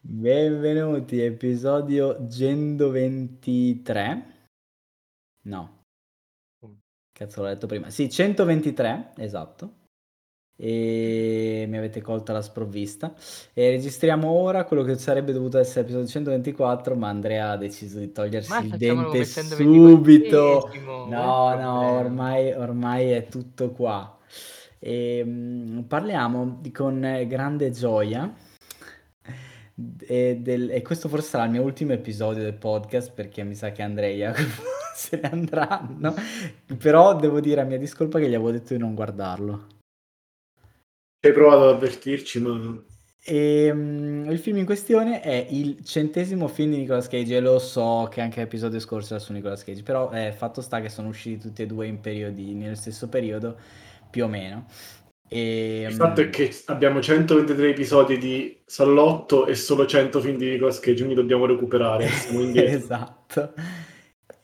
Benvenuti, episodio 123. No, cazzo, l'ho detto prima. Sì, 123, esatto. E mi avete colto alla sprovvista. E registriamo ora quello che sarebbe dovuto essere l'episodio 124, ma Andrea ha deciso di togliersi il dente subito. No, ormai è tutto qua. E, parliamo con grande gioia e questo forse sarà il mio ultimo episodio del podcast, perché mi sa che Andrea se ne andranno, però devo dire a mia discolpa che gli avevo detto di non guardarlo. Hai provato ad avvertirci, ma... E, il film in questione è il 100° film di Nicolas Cage, e lo so che anche l'episodio scorso era su Nicolas Cage, però fatto sta che sono usciti tutti e due in periodi, nello stesso periodo più o meno. E, il fatto è che abbiamo 123 episodi di Sallotto e solo 100 film di Nicolas Cage, quindi dobbiamo recuperare. Esatto.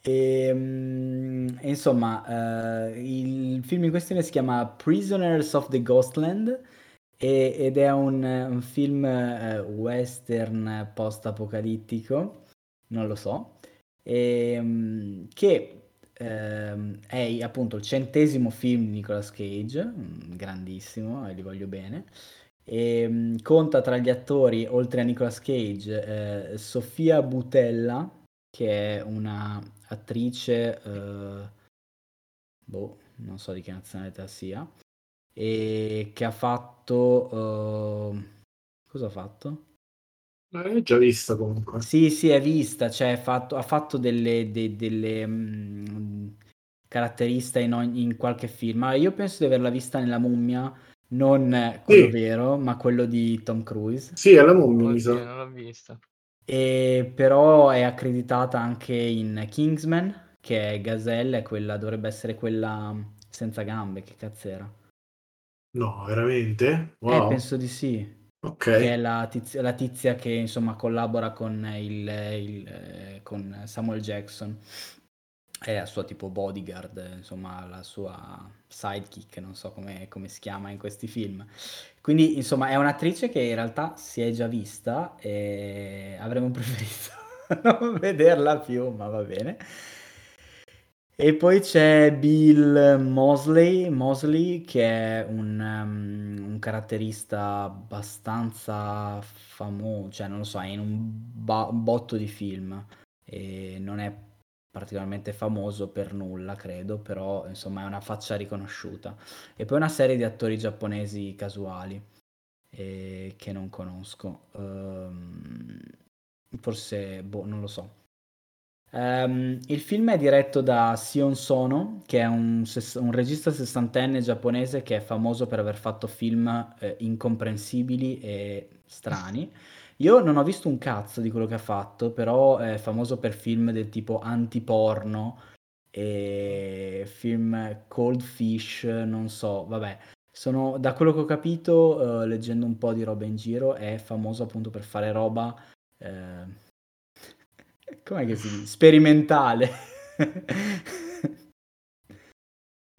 E insomma, il film in questione si chiama Prisoners of the Ghostland ed è un film western post-apocalittico, non lo so, che è appunto il 100° film di Nicolas Cage, grandissimo, li voglio bene, e conta tra gli attori, oltre a Nicolas Cage, Sofia Boutella, che è una attrice non so di che nazionalità sia, e che ha fatto cosa ha fatto? L'hai già vista comunque. Sì, è vista, cioè ha fatto delle caratteristiche in qualche film. Allora, io penso di averla vista nella Mummia, non quello vero, ma quello di Tom Cruise. Sì, è la Mummia, mi sa. Non l'ho vista. E però è accreditata anche in Kingsman, che è Gazelle, quella dovrebbe essere quella senza gambe, che cazzo era? No, veramente? Wow. Penso di sì. Okay. Che è la tizia che insomma collabora con con Samuel Jackson, è la sua tipo bodyguard, insomma la sua sidekick, non so come si chiama in questi film. Quindi insomma è un'attrice che in realtà si è già vista e avremmo preferito non vederla più, ma va bene. E poi c'è Bill Moseley, che è un caratterista abbastanza famoso, cioè non lo so, è in un botto di film e non è particolarmente famoso per nulla, credo, però insomma è una faccia riconosciuta. E poi una serie di attori giapponesi casuali che non conosco, forse non lo so. Il film è diretto da Sion Sono, che è un regista 60enne giapponese che è famoso per aver fatto film incomprensibili e strani. Io non ho visto un cazzo di quello che ha fatto, però è famoso per film del tipo antiporno e film cold fish, non so, vabbè. Da quello che ho capito, leggendo un po' di roba in giro, è famoso appunto per fare roba... Com'è che si dice? Sperimentale.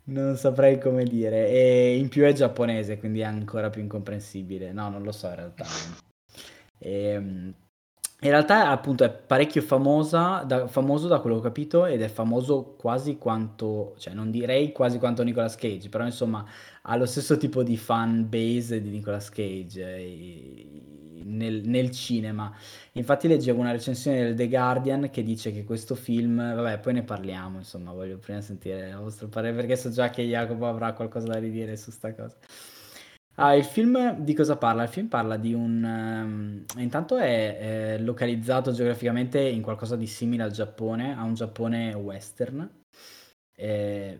Non saprei come dire. E in più è giapponese, quindi è ancora più incomprensibile. No, non lo so in realtà. In realtà appunto è parecchio famoso da quello che ho capito, ed è famoso quasi quanto, cioè non direi quasi quanto Nicolas Cage, però insomma ha lo stesso tipo di fan base di Nicolas Cage nel cinema. Infatti leggevo una recensione del The Guardian che dice che questo film, vabbè poi ne parliamo, insomma voglio prima sentire il vostro parere, perché so già che Jacopo avrà qualcosa da ridire su sta cosa. Il film di cosa parla? Il film parla di intanto è localizzato geograficamente in qualcosa di simile al Giappone, a un Giappone western,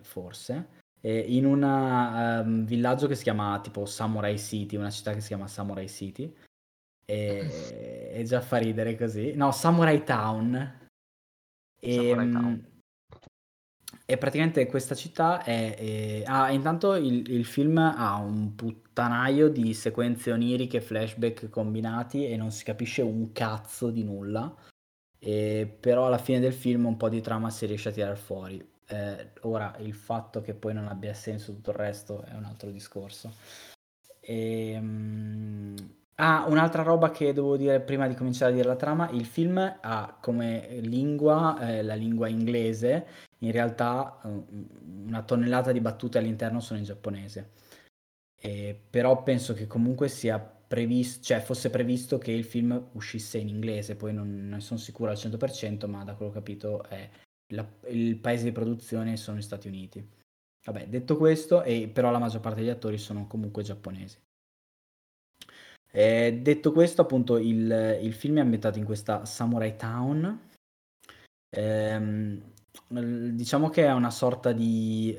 forse, in un villaggio che si chiama tipo Samurai City, una città che si chiama Samurai City, e già fa ridere così. No, Samurai Town. E praticamente questa città intanto il film ha un puttanaio di sequenze oniriche, flashback combinati, e non si capisce un cazzo di nulla, però alla fine del film un po' di trama si riesce a tirar fuori. Ora, il fatto che poi non abbia senso tutto il resto è un altro discorso. Ah, un'altra roba che devo dire prima di cominciare a dire la trama, il film ha come lingua, la lingua inglese, in realtà una tonnellata di battute all'interno sono in giapponese. Però penso che comunque sia previsto, cioè fosse previsto che il film uscisse in inglese, poi non sono sicuro al 100%, ma da quello che ho capito è il paese di produzione sono gli Stati Uniti. Vabbè, detto questo, però la maggior parte degli attori sono comunque giapponesi. Detto questo, appunto, il film è ambientato in questa Samurai Town. Diciamo che è una sorta di,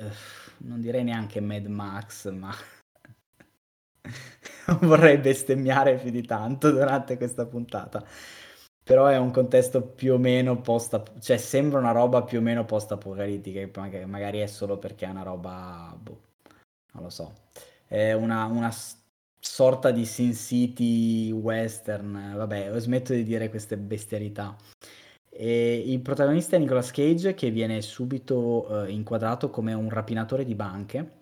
non direi neanche Mad Max, ma non vorrei bestemmiare più di tanto durante questa puntata. Però è un contesto più o meno cioè sembra una roba più o meno post-apocalittica, che magari è solo perché è una roba, boh, non lo so. È una sorta di Sin City western, vabbè, smetto di dire queste bestialità. E il protagonista è Nicolas Cage, che viene subito inquadrato come un rapinatore di banche,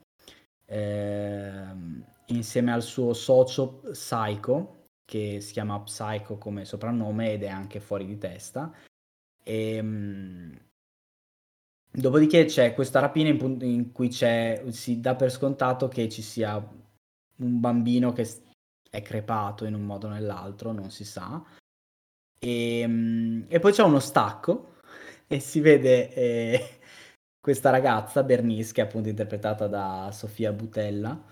insieme al suo socio Psycho, che si chiama Psycho come soprannome ed è anche fuori di testa. Dopodiché c'è questa rapina in cui si dà per scontato che ci sia un bambino che è crepato in un modo o nell'altro, non si sa, e poi c'è uno stacco e si vede questa ragazza, Bernice, che è appunto interpretata da Sofia Boutella,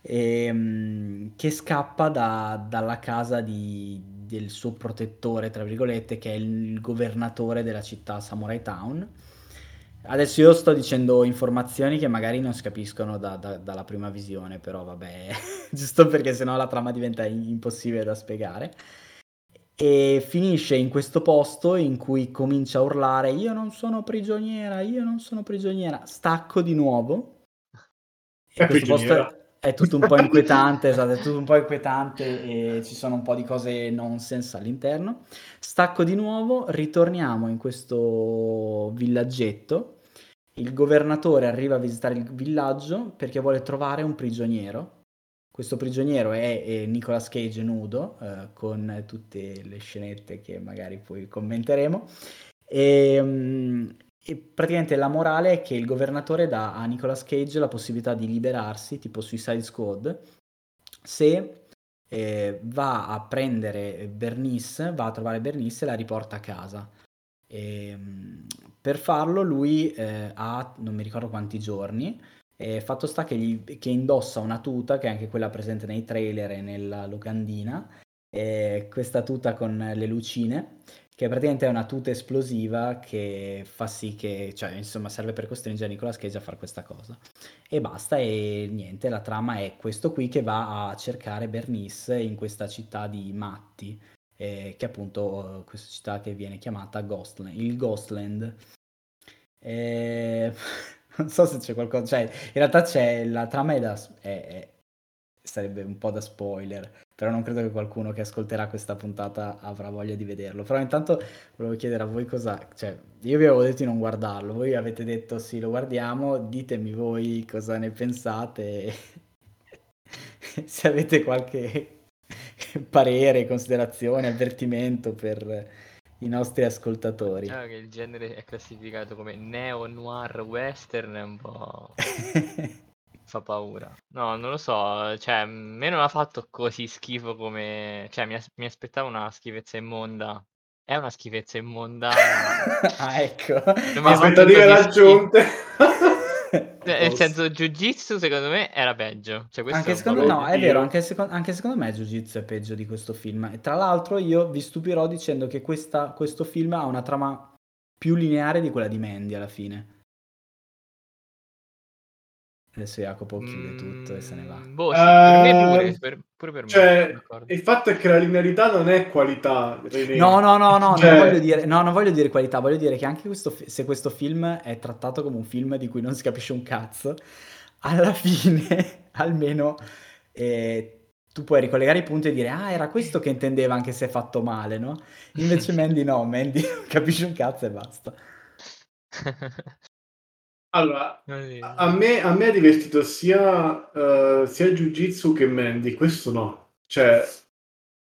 che scappa dalla casa del suo protettore, tra virgolette, che è il governatore della città Samurai Town. Adesso io sto dicendo informazioni che magari non si capiscono dalla prima visione, però vabbè, giusto perché sennò la trama diventa impossibile da spiegare. E finisce in questo posto in cui comincia a urlare: "Io non sono prigioniera, io non sono prigioniera". Stacco di nuovo. E questo posto è tutto un po' inquietante, esatto, è tutto un po' inquietante e ci sono un po' di cose nonsense all'interno. Stacco di nuovo, ritorniamo in questo villaggetto. Il governatore arriva a visitare il villaggio perché vuole trovare un prigioniero. Questo prigioniero è Nicolas Cage nudo, con tutte le scenette che magari poi commenteremo. E praticamente la morale è che il governatore dà a Nicolas Cage la possibilità di liberarsi, tipo Suicide Squad, se va a prendere Bernice, va a trovare Bernice e la riporta a casa. Per farlo lui ha, non mi ricordo quanti giorni, fatto sta che indossa una tuta, che è anche quella presente nei trailer e nella locandina, questa tuta con le lucine, che praticamente è una tuta esplosiva che fa sì che, cioè insomma, serve per costringere Nicolas Cage a fare questa cosa. E basta, e niente, la trama è questo qui che va a cercare Bernice in questa città di matti, che appunto questa città che viene chiamata Ghostland, il Ghostland. Non so se c'è qualcosa, cioè in realtà c'è, la trama sarebbe un po' da spoiler, però non credo che qualcuno che ascolterà questa puntata avrà voglia di vederlo. Però intanto volevo chiedere a voi cosa, cioè io vi avevo detto di non guardarlo, voi avete detto sì, lo guardiamo, ditemi voi cosa ne pensate, se avete qualche parere, considerazione, avvertimento per i nostri ascoltatori. Diciamo che il genere è classificato come neo-noir western, è un po' fa paura. No, non lo so, cioè a me non ha fatto così schifo come, cioè mi aspettavo una schifezza immonda. È una schifezza immonda. Ah, ecco. Ma aspetta di raggiunte. Nel senso, Jiu-Jitsu secondo me era peggio. Cioè, anche secondo me, no, è vero, anche secondo me Jiu-Jitsu è peggio di questo film. E tra l'altro io vi stupirò dicendo che questo film ha una trama più lineare di quella di Mandy alla fine. Adesso Jacopo chiude tutto e se ne va. Boh, sì, per me pure per me. Cioè, il fatto è che la linearità non è qualità. No, cioè, non voglio dire qualità, voglio dire che anche se questo film è trattato come un film di cui non si capisce un cazzo, alla fine almeno tu puoi ricollegare i punti e dire ah, era questo che intendeva, anche se è fatto male, no? Invece Mandy non capisce un cazzo e basta. Allora, a me ha divertito sia Jiu-Jitsu che Mandy, questo no. Cioè,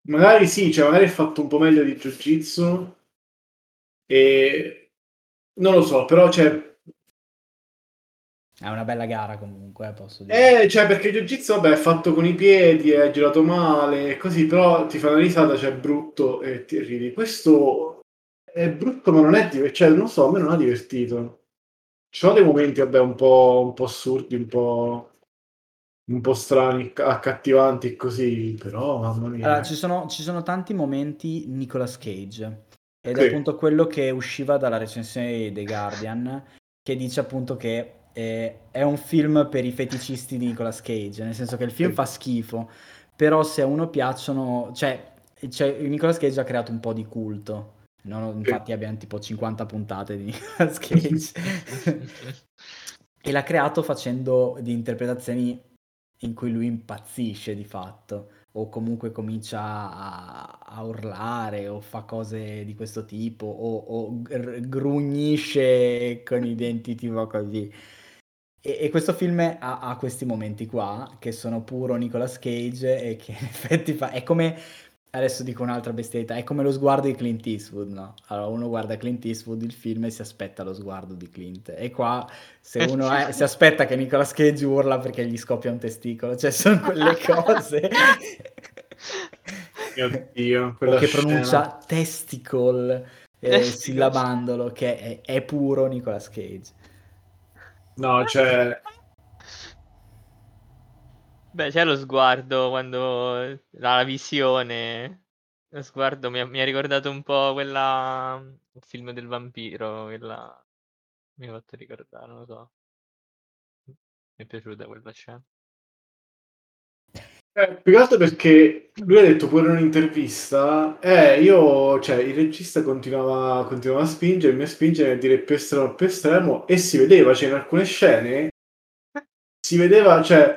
Magari sì, cioè magari è fatto un po' meglio di Jiu-Jitsu e non lo so, però c'è... È una bella gara comunque, posso dire. Cioè, perché il Jiu-Jitsu, vabbè, è fatto con i piedi, è girato male, così, però ti fa una risata, cioè, brutto e ti ridi. Questo è brutto, ma non è divertito, cioè, non so, a me non ha divertito. Ci sono dei momenti, vabbè, un po' assurdi, un po' strani, accattivanti, così, però, mamma mia. Allora, ci sono tanti momenti Nicolas Cage, ed sì, è appunto quello che usciva dalla recensione di The Guardian, che dice appunto che è un film per i feticisti di Nicolas Cage, nel senso che il film fa schifo, però se a uno piacciono, cioè Nicolas Cage ha creato un po' di culto, no? Infatti abbiamo tipo 50 puntate di Nicolas Cage e l'ha creato facendo di interpretazioni in cui lui impazzisce di fatto, o comunque comincia a urlare o fa cose di questo tipo, o grugnisce con i denti tipo così. E questo film ha questi momenti qua, che sono puro Nicolas Cage, e che in effetti fa... È come, adesso dico un'altra bestialità, è come lo sguardo di Clint Eastwood, no? Allora uno guarda Clint Eastwood il film e si aspetta lo sguardo di Clint. E qua, se uno si aspetta che Nicolas Cage urla perché gli scoppia un testicolo, cioè sono quelle cose... Mio Dio, quella che scena. Pronuncia testicle, sillabandolo, che è puro Nicolas Cage. No, cioè... Beh, c'è lo sguardo quando... La visione... Lo sguardo mi ha ricordato un po' quella... Il film del vampiro, quella... Mi ha fatto ricordare, non lo so. Mi è piaciuta quella scena. Più che altro perché lui ha detto pure in un'intervista, cioè il regista continuava a spingere a dire più estremo, e si vedeva, cioè in alcune scene si vedeva, cioè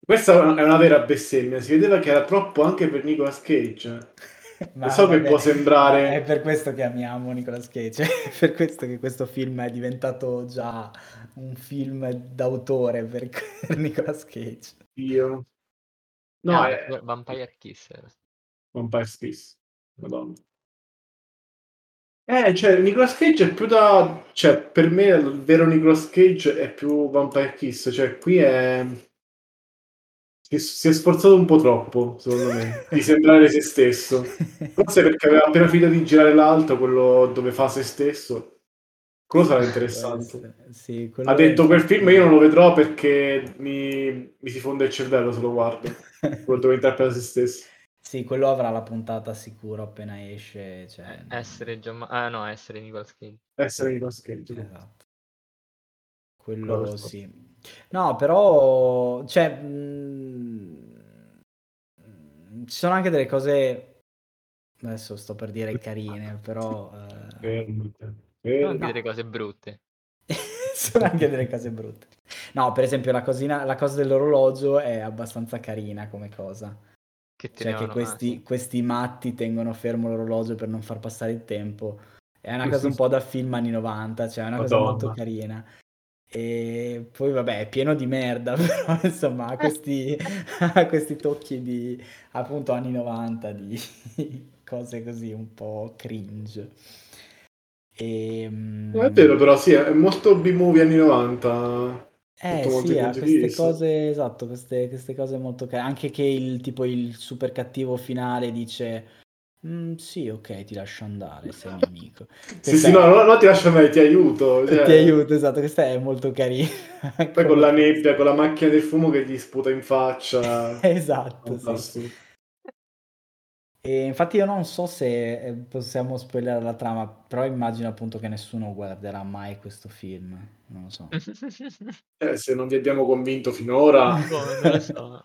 questa è una vera bestemmia, si vedeva che era troppo anche per Nicolas Cage. Lo so che può sembrare, è per questo che amiamo Nicolas Cage, è per questo che questo film è diventato già un film d'autore per Nicolas Cage. Io no, è Vampire Kiss. Vampire Kiss, madonna. Cioè, Nicolas Cage è più da... Cioè, per me il vero Nicolas Cage è più Vampire Kiss. Cioè, qui è... Si è sforzato un po' troppo, secondo me, di sembrare se stesso. Forse perché aveva appena finito di girare l'altro, quello dove fa se stesso. Quello sarà interessante. Sì, quello ha detto quel film io non lo vedrò perché mi si fonde il cervello se lo guardo. Quello dove interpreta se stesso. Sì, quello avrà la puntata sicuro appena esce. Cioè... Essere Nicolas Cage. Essere Nicolas Cage. Esatto. Quello sì. No, però... Cioè... ci sono anche delle cose... Adesso sto per dire carine, però... Sono anche delle cose brutte. Sono anche delle cose brutte. No, per esempio la cosa dell'orologio è abbastanza carina come cosa. Questi matti tengono fermo l'orologio per non far passare il tempo. È una cosa un po' da film anni 90, cioè è una cosa molto carina. E poi vabbè, è pieno di merda, però insomma ha questi tocchi di appunto anni 90, di cose così un po' cringe. È vero, però sì, è molto B-movie anni 90. Molto sì, ha queste cose, esatto, queste cose molto carine. Anche che il super cattivo finale dice sì, ok, ti lascio andare, sei mio amico. No, ti lascio andare, ti aiuto. Cioè... Ti aiuto, esatto, questa è molto carina. Poi con la nebbia, con la macchina del fumo che gli sputa in faccia. Esatto, sì. E infatti io non so se possiamo spoilerare la trama, però immagino appunto che nessuno guarderà mai questo film, non lo so. Se non vi abbiamo convinto finora... non lo so.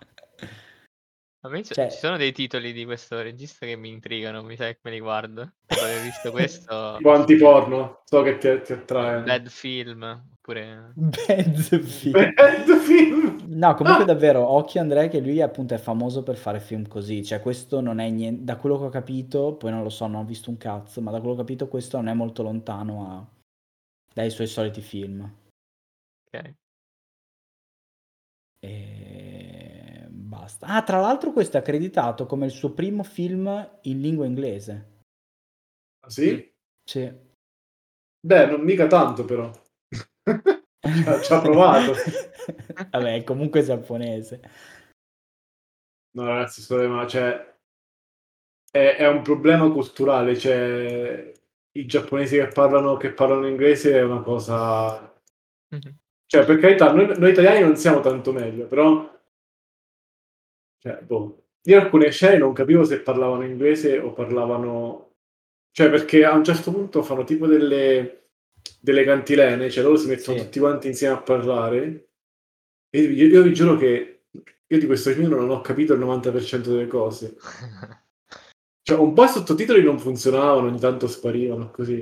A me ci sono dei titoli di questo regista che mi intrigano, mi sa che me li guardo. Avevo visto questo... Quanti porno, so che ti attrae. Bad Film, oppure... Bad Film! No, comunque davvero, occhio Andrea, che lui appunto è famoso per fare film così. Cioè questo non è niente... Da quello che ho capito, poi non lo so, non ho visto un cazzo, ma da quello che ho capito questo non è molto lontano dai suoi soliti film. Ok. basta. Ah, tra l'altro questo è accreditato come il suo primo film in lingua inglese. Ah, sì? Sì. Beh, non mica tanto però. Ci ha provato. Vabbè, comunque è giapponese. No, ragazzi, scusate, ma cioè, è un problema culturale, cioè i giapponesi che parlano inglese è una cosa... Mm-hmm. Cioè, per carità, noi italiani non siamo tanto meglio, però... Cioè, boh. Io alcune scene non capivo se parlavano inglese o parlavano... Cioè, perché a un certo punto fanno tipo delle cantilene, cioè loro si mettono tutti quanti insieme a parlare. E io vi giuro che io di questo film non ho capito il 90% delle cose. Cioè, un po' i sottotitoli non funzionavano, ogni tanto sparivano, così.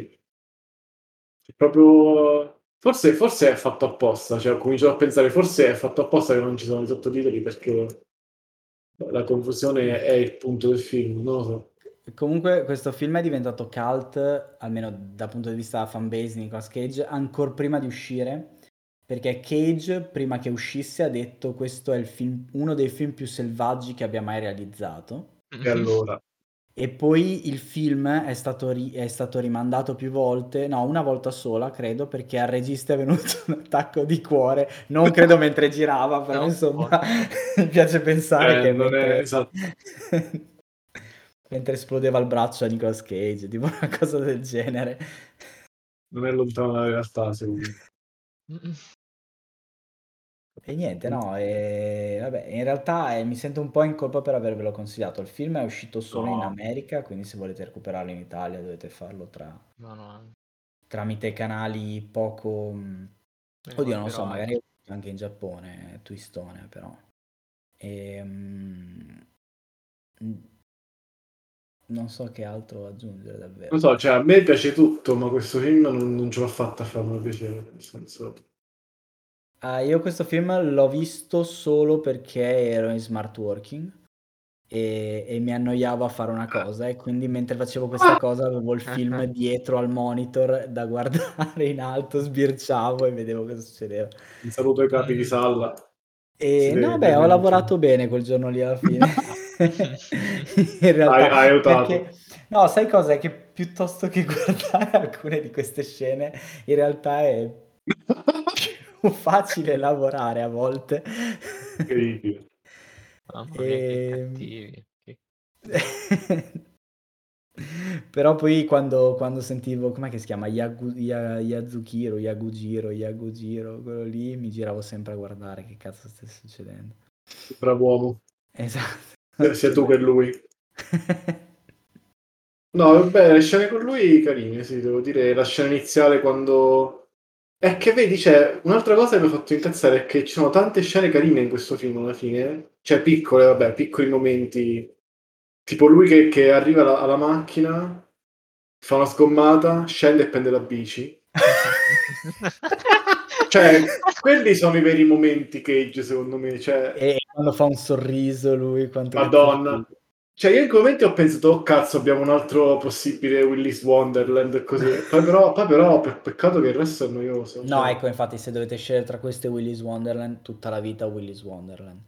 Cioè, proprio... Forse è fatto apposta, cioè ho cominciato a pensare, forse è fatto apposta che non ci sono i sottotitoli perché la confusione è il punto del film, non lo so. Comunque questo film è diventato cult, almeno dal punto di vista della fanbase, Nicolas Cage, ancora prima di uscire, perché Cage, prima che uscisse, ha detto questo è il film, uno dei film più selvaggi che abbia mai realizzato. E allora... E poi il film è stato rimandato più volte, no, una volta sola credo, perché al regista è venuto un attacco di cuore, non credo mentre girava, però no, insomma mi piace pensare che mentre... Esatto. mentre esplodeva il braccio a Nicolas Cage, tipo una cosa del genere. Non è lontano dalla realtà, secondo me. E niente, no, vabbè, in realtà mi sento un po' in colpa per avervelo consigliato. Il film è uscito solo in America, quindi se volete recuperarlo in Italia dovete farlo tramite canali poco... Oddio, non lo so, magari anche in Giappone, twistone però. Non so che altro aggiungere davvero. Non so, cioè a me piace tutto, ma questo film non ce l'ho fatta a farlo piacere, nel senso... io questo film l'ho visto solo perché ero in smart working e mi annoiavo a fare una cosa e quindi mentre facevo questa cosa avevo il film dietro al monitor da guardare in alto, sbirciavo e vedevo cosa succedeva. Un saluto ai capi di sala. E no, beh, ho lavorato bene quel giorno lì alla fine. In realtà hai aiutato. Perché... No, sai cosa? È che piuttosto che guardare alcune di queste scene, in realtà è... facile lavorare a volte. Incredibile. Che cattivi. Però poi quando sentivo com'è che si chiama Yagujiro, quello lì mi giravo sempre a guardare che cazzo stesse succedendo. Bravo uomo. Esatto. Sia tu che lui. No, vabbè, le scene con lui carine, sì, devo dire, la scena iniziale quando... È che vedi, cioè, un'altra cosa che mi ha fatto incazzare è che ci sono tante scene carine in questo film alla fine, cioè piccole, vabbè, piccoli momenti, tipo lui che arriva alla macchina, fa una sgommata, scende e prende la bici. Cioè, quelli sono i veri momenti Cage, secondo me, cioè... E quando fa un sorriso lui... Madonna! Cioè, io in quel momento ho pensato, oh cazzo, abbiamo un altro possibile Willy's Wonderland, così. Poi però, peccato che il resto è noioso. No, ecco, infatti, se dovete scegliere tra queste Willy's Wonderland, tutta la vita Willy's Wonderland.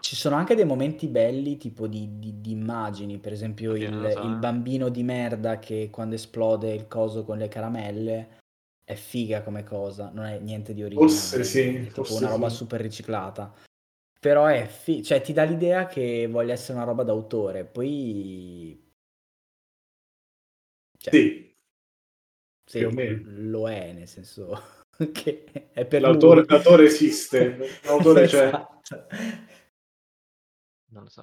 Ci sono anche dei momenti belli, tipo di immagini, per esempio il bambino di merda che quando esplode il coso con le caramelle... È figa come cosa, non è niente di originale. Forse sì, forse una roba super riciclata. Però è cioè ti dà l'idea che voglia essere una roba d'autore, poi cioè, sì lo è, nel senso che è per l'autore esiste, l'autore esatto. C'è. Non lo so.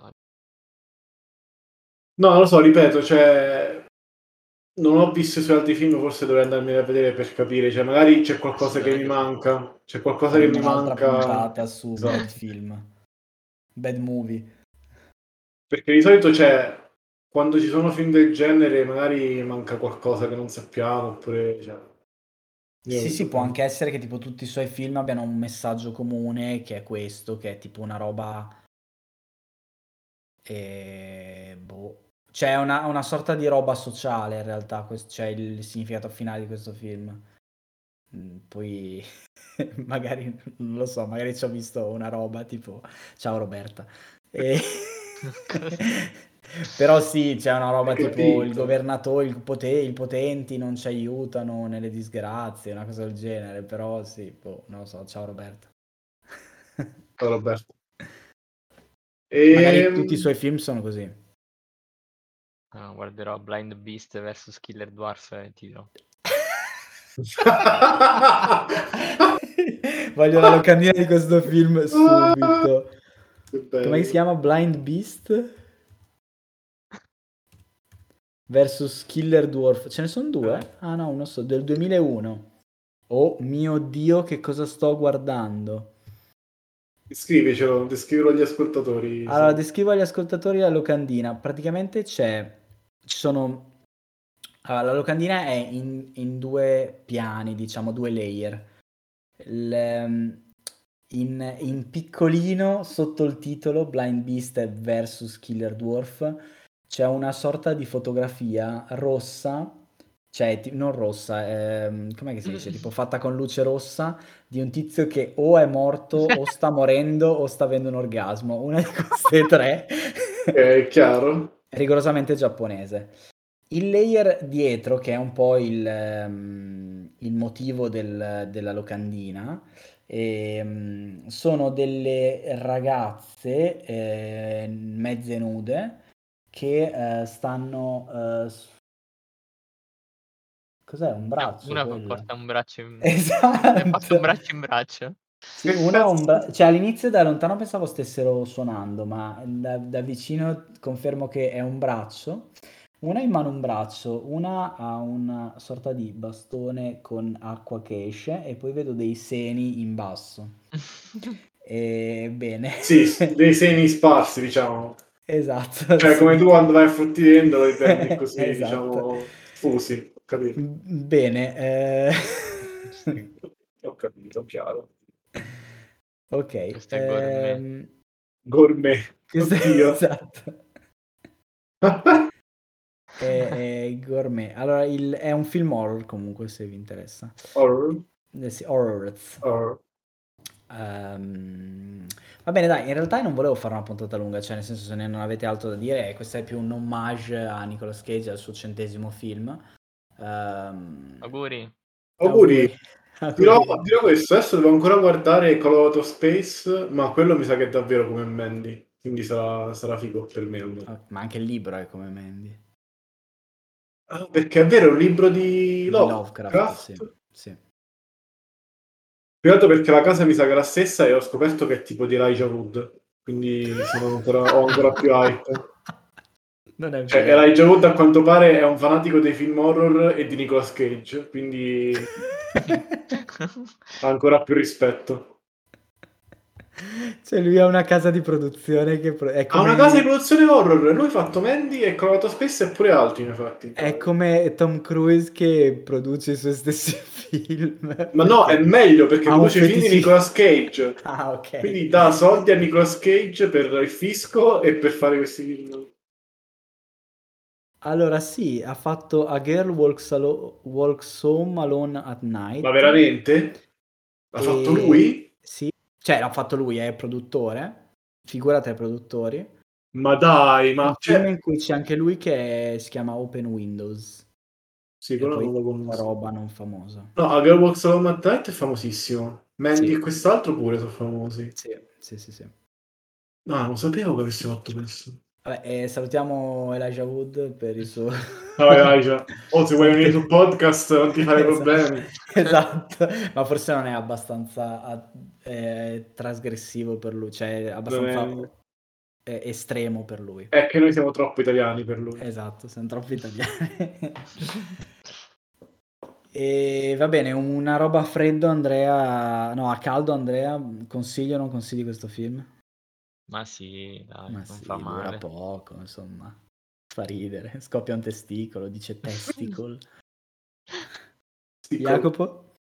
No, non lo so, ripeto, cioè non ho visto i suoi altri film, forse dovrei andarmene a vedere per capire, cioè magari c'è qualcosa che mi manca, c'è qualcosa che mi manca. Un'altra puntata su Bad Film. Bad Movie. Perché di solito c'è, quando ci sono film del genere magari manca qualcosa che non sappiamo, oppure... Cioè... Sì, può anche essere che tipo tutti i suoi film abbiano un messaggio comune, che è questo, che è tipo una roba... Boh... C'è una sorta di roba sociale in realtà, cioè il significato finale di questo film. poi magari, non lo so, magari ci ho visto una roba tipo ciao Roberta e... però sì, c'è una roba tipo il governatore, i potenti non ci aiutano nelle disgrazie, una cosa del genere, però sì, boh, non lo so, ciao Roberta. Ciao Roberta. Magari tutti i suoi film sono così. Ah, guarderò Blind Beast versus Killer Dwarf e ti dirò. Voglio la locandina di questo film subito. Come si chiama? Blind Beast versus Killer Dwarf. Ce ne sono due? Ah no, uno so, del 2001. Oh mio Dio, che cosa sto guardando? Scrivicelo, descrivilo agli ascoltatori. Allora, descrivo agli ascoltatori la locandina. Praticamente ci sono... Allora, la locandina è in due piani, diciamo, due layer. In piccolino, sotto il titolo Blind Beast vs Killer Dwarf, c'è una sorta di fotografia rossa, cioè non rossa, com'è che si dice? Tipo fatta con luce rossa, di un tizio che o è morto, o sta morendo, o sta avendo un orgasmo. Una di queste tre. È chiaro. Rigorosamente giapponese. Il layer dietro, che è un po' il motivo della locandina, sono delle ragazze mezze nude che stanno... Cos'è? Un braccio? Una porta un braccio in... Esatto. Un braccio in braccio. Sì, cioè all'inizio da lontano pensavo stessero suonando, ma da vicino confermo che è un braccio. Una ha in mano un braccio, una ha una sorta di bastone con acqua che esce e poi vedo dei seni in basso. Bene. Sì, dei seni sparsi, diciamo. Esatto. Cioè sì. Come tu quando vai a fruttivendolo e prendi così, esatto. Diciamo, fusi. Capito. Bene. Sì, ho capito, chiaro. Ok. Questo è gourmet. Oddio. Esatto. È gourmet. Allora è un film horror comunque, se vi interessa. Horror? Sì, horror. Va bene, dai, in realtà non volevo fare una puntata lunga, cioè nel senso, se non avete altro da dire, questo è più un homage a Nicolas Cage e al suo 100° film. Auguri. Dirò questo, adesso devo ancora guardare Color Out of Space, ma quello mi sa che è davvero come Mandy, quindi sarà figo per me. Ma anche il libro è come Mandy. Ah, perché è vero, è un libro di Lovecraft. Sì. Più che altro perché la casa mi sa che è la stessa e ho scoperto che è tipo di Elijah Wood, quindi ho ancora più hype. Non è vero. Elijah Wood a quanto pare è un fanatico dei film horror e di Nicolas Cage, quindi ha ancora più rispetto. Cioè lui ha una casa di produzione che è come... Ha una casa di produzione horror, lui ha fatto Mandy e Color Out of Space e pure altri, infatti. È come Tom Cruise che produce i suoi stessi film. Ma no, è meglio perché produce i film di Nicolas Cage. Ah, ok. Quindi dà soldi a Nicolas Cage per il fisco e per fare questi film. Allora sì, ha fatto A Girl Walks Home Alone at Night. Ma veramente? L'ha fatto lui? Sì. Cioè, l'ha fatto lui, è il produttore, figura tra i produttori. Ma dai, ma... C'è in cui c'è anche lui che si chiama Open Windows. Sì, quello non lo conosco. Una roba non famosa. No, A Girl Walks Home at Night è famosissimo. Mandy sì. E quest'altro pure sono famosi. Sì. No, non sapevo che avessi fatto questo. Vabbè, salutiamo Elijah Wood per il suo... Ciao Elijah. Se vuoi venire sul podcast non ti fare problemi. Esatto, ma forse non è abbastanza trasgressivo per lui, cioè abbastanza estremo per lui. È che noi siamo troppo italiani per lui. Esatto, siamo troppo italiani. E va bene, una roba a freddo, Andrea... No, a caldo, Andrea, consiglio o non consigli questo film? Ma sì, dai, fa male. Dura poco, insomma. Fa ridere, scoppia un testicolo, dice testicle. Jacopo?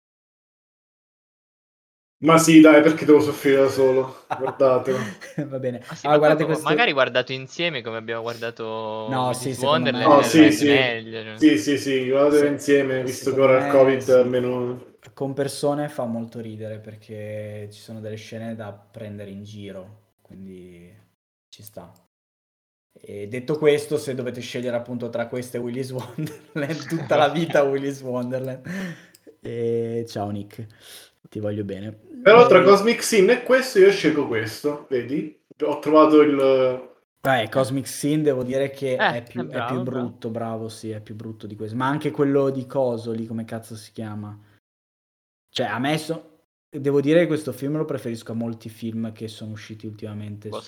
Ma sì, dai, perché devo soffrire da solo? Guardatelo. Va bene. Ah, sì, allora, guardate questo... Magari guardato insieme come abbiamo guardato Wonderland. Meglio. Sì, guardatelo insieme, visto che ora il Covid almeno... con persone fa molto ridere perché ci sono delle scene da prendere in giro, quindi ci sta. E detto questo, se dovete scegliere appunto tra queste Willy's Wonderland, tutta la vita Willy's Wonderland. E ciao Nick, ti voglio bene. Però tra Cosmic Sin e questo io scelgo questo, vedi? Ho trovato il... Cosmic Sin devo dire che è più brutto, bravo, sì, è più brutto di questo. Ma anche quello di Coso, lì, come cazzo si chiama? Cioè, a me devo dire che questo film lo preferisco a molti film che sono usciti ultimamente. Poi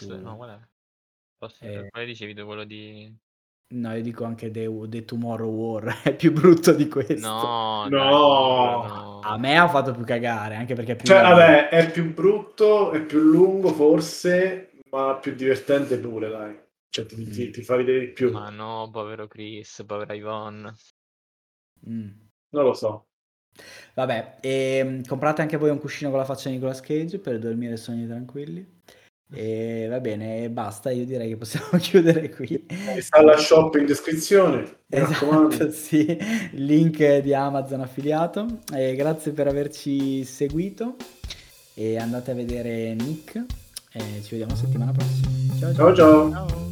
dicevi quello di... No, io dico anche The Tomorrow War, è più brutto di questo. No. A me ha fatto più cagare, anche perché è più... Cioè, vabbè, è più brutto, è più lungo forse... ma più divertente pure, dai. Cioè ti fa vedere di più. Ma no, povero Chris, povera Yvonne. Non lo so. Vabbè, e comprate anche voi un cuscino con la faccia di Nicolas Cage per dormire sogni tranquilli. E va bene, basta, io direi che possiamo chiudere qui. Sta la shop in descrizione, esatto, sì, link di Amazon affiliato. E grazie per averci seguito e andate a vedere Nick. Ci vediamo settimana prossima. Ciao ciao.